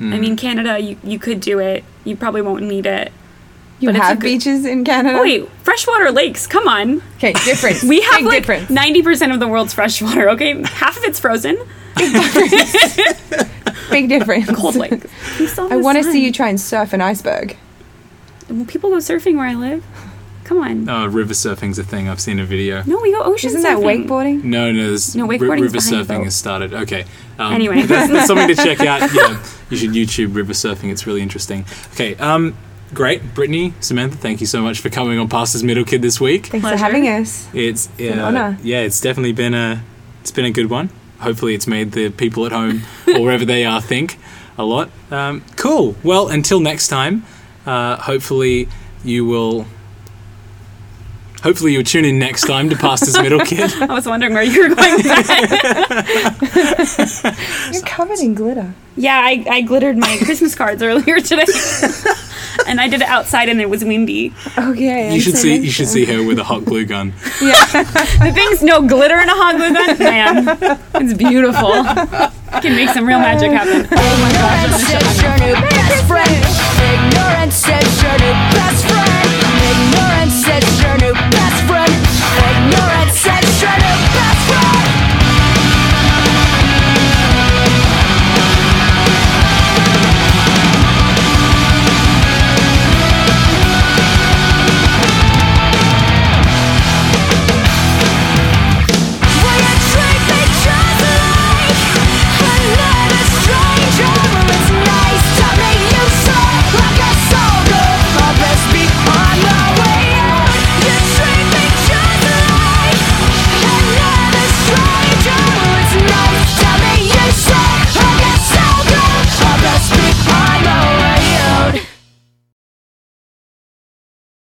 I mean, Canada, you could do it. You probably won't need it. You have beaches in Canada? Wait, freshwater lakes, come on. Okay, difference. We have like 90% of the world's freshwater, okay? Half of it's frozen. Big difference. Big difference. Cold lakes. I want to see you try and surf an iceberg. Well, people go surfing where I live. Come on. River surfing's a thing. I've seen a video. No, we go ocean surfing. Isn't that wakeboarding? No, there's no wakeboarding. River surfing has started. Okay. Anyway. That's something to check out. Yeah, you should YouTube river surfing. It's really interesting. Okay. Great. Brittany, Samantha, thank you so much for coming on Pastor's Middle Kid this week. Thanks for having us. It's an honor. Yeah, it's definitely been a good one. Hopefully it's made the people at home or wherever they are think a lot. Cool. Well, until next time, hopefully you will... Hopefully you'll tune in next time to Pastor's Middle Kid. I was wondering where you were going with that. You're covered in glitter. Yeah, I glittered my Christmas cards earlier today. And I did it outside and it was windy. Oh yeah. You should see her with a hot glue gun. Yeah. The thing's no glitter in a hot glue gun. Man, it's beautiful. I can make some real magic happen. Oh my gosh. Ignorance is your new best friend. Ignorance is your new best friend.